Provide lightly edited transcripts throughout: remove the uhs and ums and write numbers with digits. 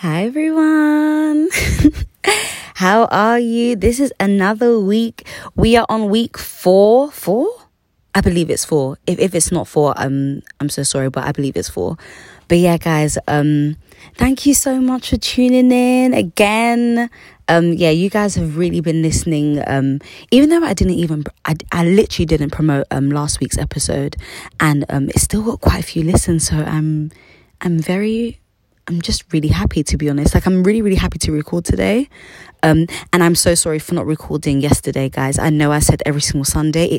Hi everyone, how are you? This is another week. We are on week four. I believe it's four. If it's not four, I'm so sorry, but I believe it's four. But yeah, guys, thank you so much for tuning in again. Yeah, you guys have really been listening. Even though I literally didn't promote last week's episode, and it still got quite a few listens. So I'm just really happy, to be honest. Like, I'm really, really happy to record today. And I'm so sorry for not recording yesterday, guys. I know I said every single Sunday.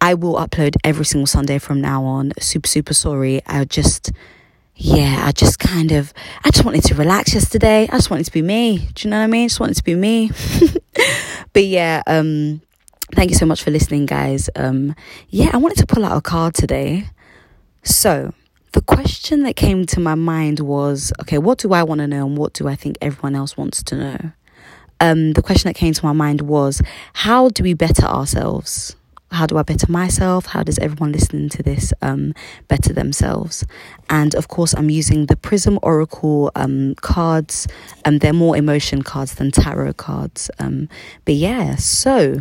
I will upload every single Sunday from now on. Super, super sorry. I just wanted to relax yesterday. I just wanted to be me. Do you know what I mean? I just wanted to be me. But yeah, thank you so much for listening, guys. I wanted to pull out a card today. So the question that came to my mind was, okay, what do I want to know and what do I think everyone else wants to know? The question that came to my mind was, how do we better ourselves? How do I better myself? How does everyone listening to this better themselves? And of course, I'm using the Prism Oracle cards. They're more emotion cards than tarot cards. But yeah, so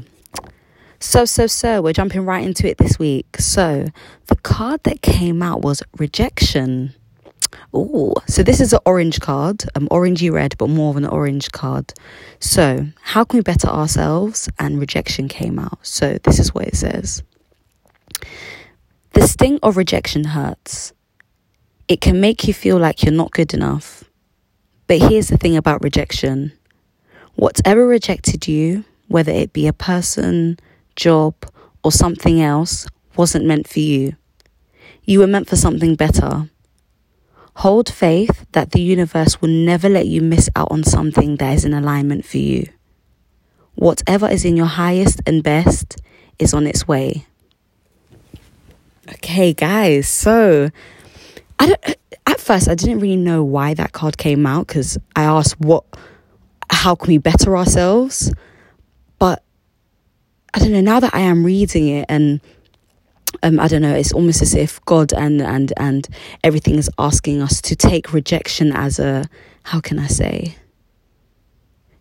we're jumping right into it this week. So the card that came out was rejection. Oh, so this is an orange card, orangey red, but more of an orange card. So how can we better ourselves? And rejection came out. So this is what it says. The sting of rejection hurts. It can make you feel like you're not good enough. But here's the thing about rejection. Whatever rejected you, whether it be a person, job, or something else, wasn't meant for you. You were meant for something better. Hold faith that the universe will never let you miss out on something that is in alignment for you. Whatever is in your highest and best is on its way. Okay, guys, so at first I didn't really know why that card came out, because I asked how can we better ourselves? But I don't know, now that I am reading it, and I don't know, it's almost as if God and everything is asking us to take rejection as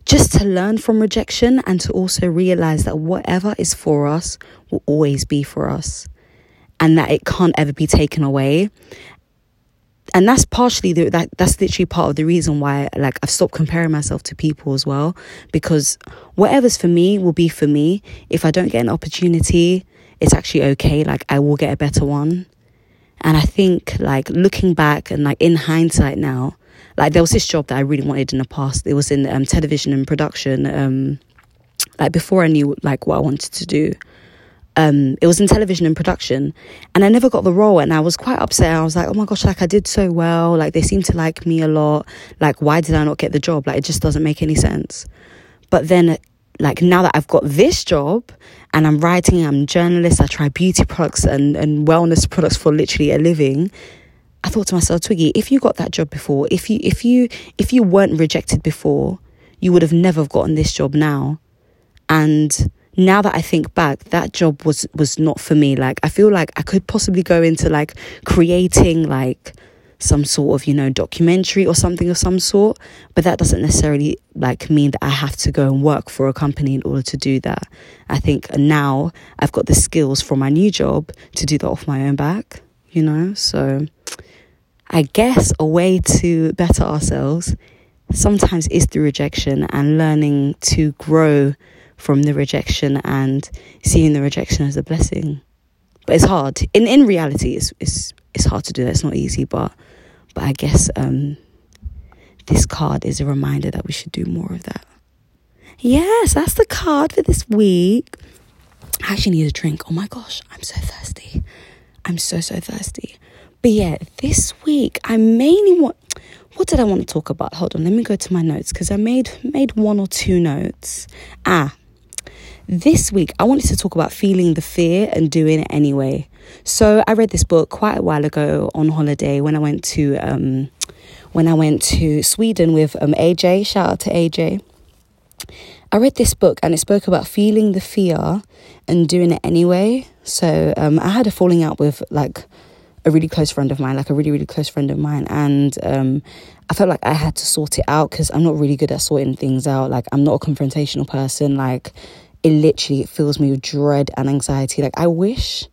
just to learn from rejection, and to also realize that whatever is for us will always be for us, and that it can't ever be taken away. And that's that's literally part of the reason why, like, I've stopped comparing myself to people as well, because whatever's for me will be for me. If I don't get an opportunity, it's actually okay. Like, I will get a better one. And I think, like, looking back and, like, in hindsight now, like, there was this job that I really wanted in the past. It was in television and production. Like, before I knew, like, what I wanted to do. It was in television and production, and I never got the role, and I was quite upset. I was like, oh my gosh, like, I did so well, like, they seem to like me a lot, like, why did I not get the job? Like, it just doesn't make any sense. But then, like, now that I've got this job, and I'm writing, I'm a journalist, I try beauty products and wellness products for literally a living, I thought to myself, Twiggy, if you got that job before, if you weren't rejected before, you would have never gotten this job now. And now that I think back, that job was not for me. Like, I feel like I could possibly go into, like, creating, like, some sort of, you know, documentary or something of some sort, but that doesn't necessarily, like, mean that I have to go and work for a company in order to do that. I think now I've got the skills from my new job to do that off my own back, you know? So I guess a way to better ourselves sometimes is through rejection, and learning to grow from the rejection and seeing the rejection as a blessing. But it's hard. In reality, it's hard to do that. It's not easy, but I guess this card is a reminder that we should do more of that. Yes, that's the card for this week. I actually need a drink. Oh my gosh, I'm so thirsty. I'm so thirsty. But yeah, this week I mainly want... What did I want to talk about? Hold on, let me go to my notes, because I made one or two notes. This week, I wanted to talk about feeling the fear and doing it anyway. So I read this book quite a while ago on holiday when I went to Sweden with AJ. Shout out to AJ. I read this book and it spoke about feeling the fear and doing it anyway. So I had a falling out with, like, a really close friend of mine, like a really, really close friend of mine. And I felt like I had to sort it out because I'm not really good at sorting things out. Like, I'm not a confrontational person. Like, it literally fills me with dread and anxiety. Like, I wish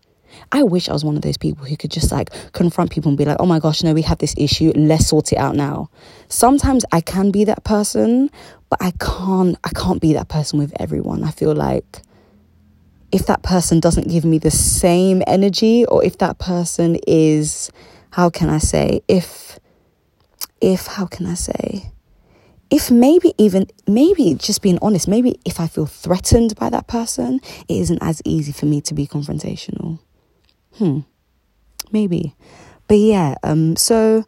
I was one of those people who could just like confront people and be like, oh my gosh, no, we have this issue, let's sort it out now. Sometimes I can be that person, but I can't be that person with everyone. I feel like if that person doesn't give me the same energy, or if that person is, if maybe just being honest, maybe if I feel threatened by that person, it isn't as easy for me to be confrontational. Maybe. But yeah, so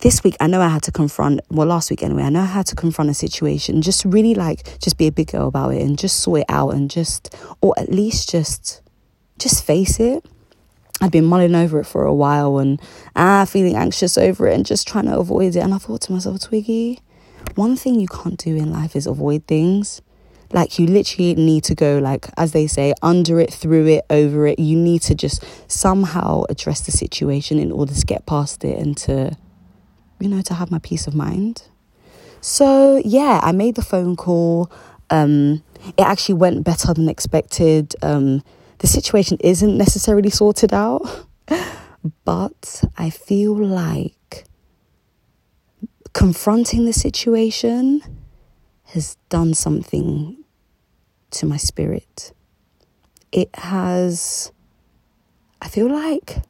this week I know I had to confront, well, last week anyway, I know I had to confront a situation, just really like, just be a big girl about it and just sort it out and just, or at least just face it. I'd been mulling over it for a while and feeling anxious over it and just trying to avoid it. And I thought to myself, Twiggy, one thing you can't do in life is avoid things. Like, you literally need to go, like, as they say, under it, through it, over it. You need to just somehow address the situation in order to get past it and to, you know, to have my peace of mind. So, yeah, I made the phone call. It actually went better than expected. The situation isn't necessarily sorted out, but I feel like confronting the situation has done something to my spirit. I feel like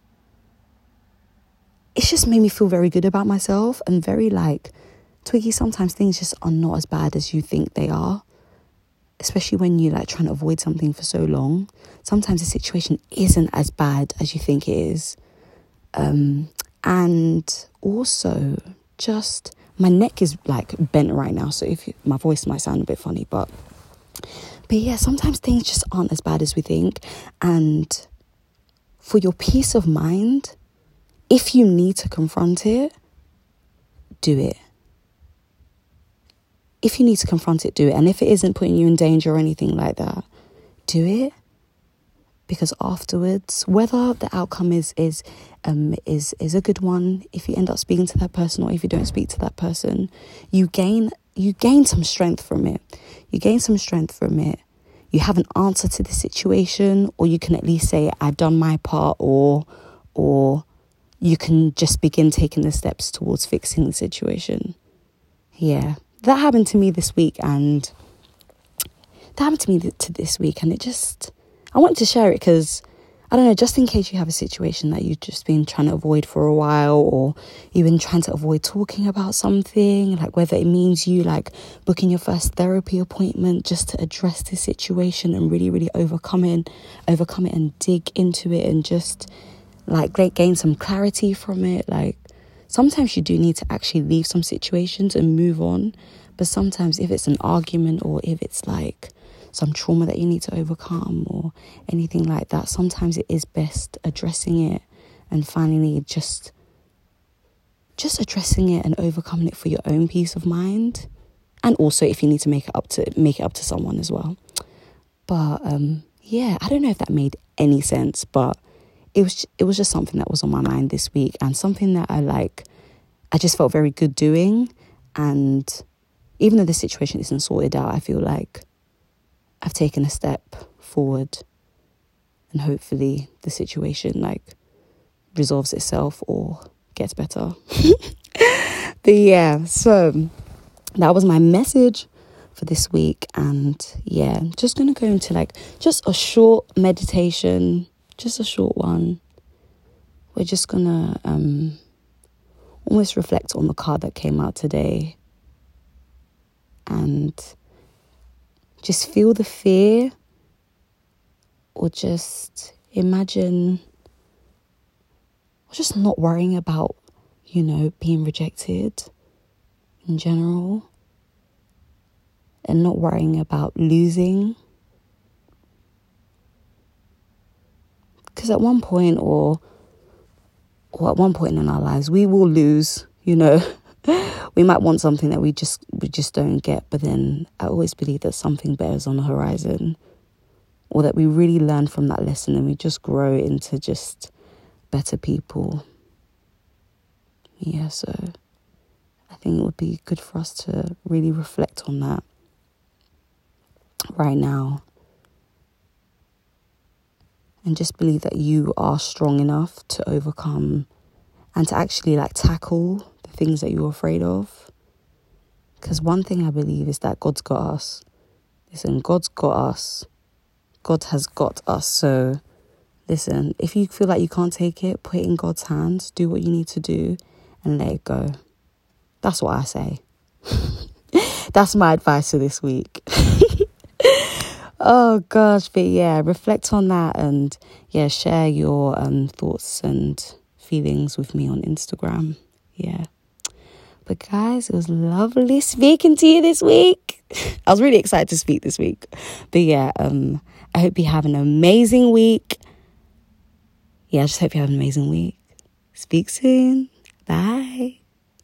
it's just made me feel very good about myself and very like, Twiggy, sometimes things just are not as bad as you think they are. Especially when you like trying to avoid something for so long. Sometimes the situation isn't as bad as you think it is. And also just, my neck is like bent right now, so my voice might sound a bit funny, but yeah, sometimes things just aren't as bad as we think. And for your peace of mind, if you need to confront it, do it. If you need to confront it, do it. And if it isn't putting you in danger or anything like that, do it. Because afterwards, whether the outcome is a good one, if you end up speaking to that person or if you don't speak to that person, you gain some strength from it. You have an answer to the situation, or you can at least say, I've done my part, or you can just begin taking the steps towards fixing the situation. Yeah. That happened to me this week, and it just, I wanted to share it because, I don't know, just in case you have a situation that you've just been trying to avoid for a while, or you've been trying to avoid talking about something, like whether it means you like booking your first therapy appointment just to address this situation and really, really overcome it and dig into it and just like gain some clarity from it. Like, sometimes you do need to actually leave some situations and move on. But sometimes if it's an argument, or if it's like some trauma that you need to overcome or anything like that, sometimes it is best addressing it and finally just addressing it and overcoming it for your own peace of mind. And also if you need to make it up to someone as well. But yeah, I don't know if that made any sense, but it was just something that was on my mind this week, and something that I just felt very good doing. And even though the situation isn't sorted out, I feel like I've taken a step forward, and hopefully the situation like resolves itself or gets better. But yeah, so that was my message for this week. And yeah, I'm just going to go into like just a short meditation. Just a short one. We're just gonna almost reflect on the card that came out today and just feel the fear, or just imagine just not worrying about, you know, being rejected in general, and not worrying about losing. Because at one point or at one point in our lives, we will lose, you know. We might want something that we just don't get. But then I always believe that something better is on the horizon, or that we really learn from that lesson and we just grow into just better people. Yeah, so I think it would be good for us to really reflect on that right now. And just believe that you are strong enough to overcome and to actually tackle the things that you're afraid of. Because one thing I believe is that God's got us. Listen, God's got us. God has got us. So listen, if you feel like you can't take it, put it in God's hands. Do what you need to do and let it go. That's what I say. That's my advice for this week. Oh gosh, but yeah, reflect on that and yeah, share your thoughts and feelings with me on Instagram. Yeah. But guys, it was lovely speaking to you this week. I was really excited to speak this week. But yeah, I hope you have an amazing week. Yeah, I just hope you have an amazing week. Speak soon. Bye.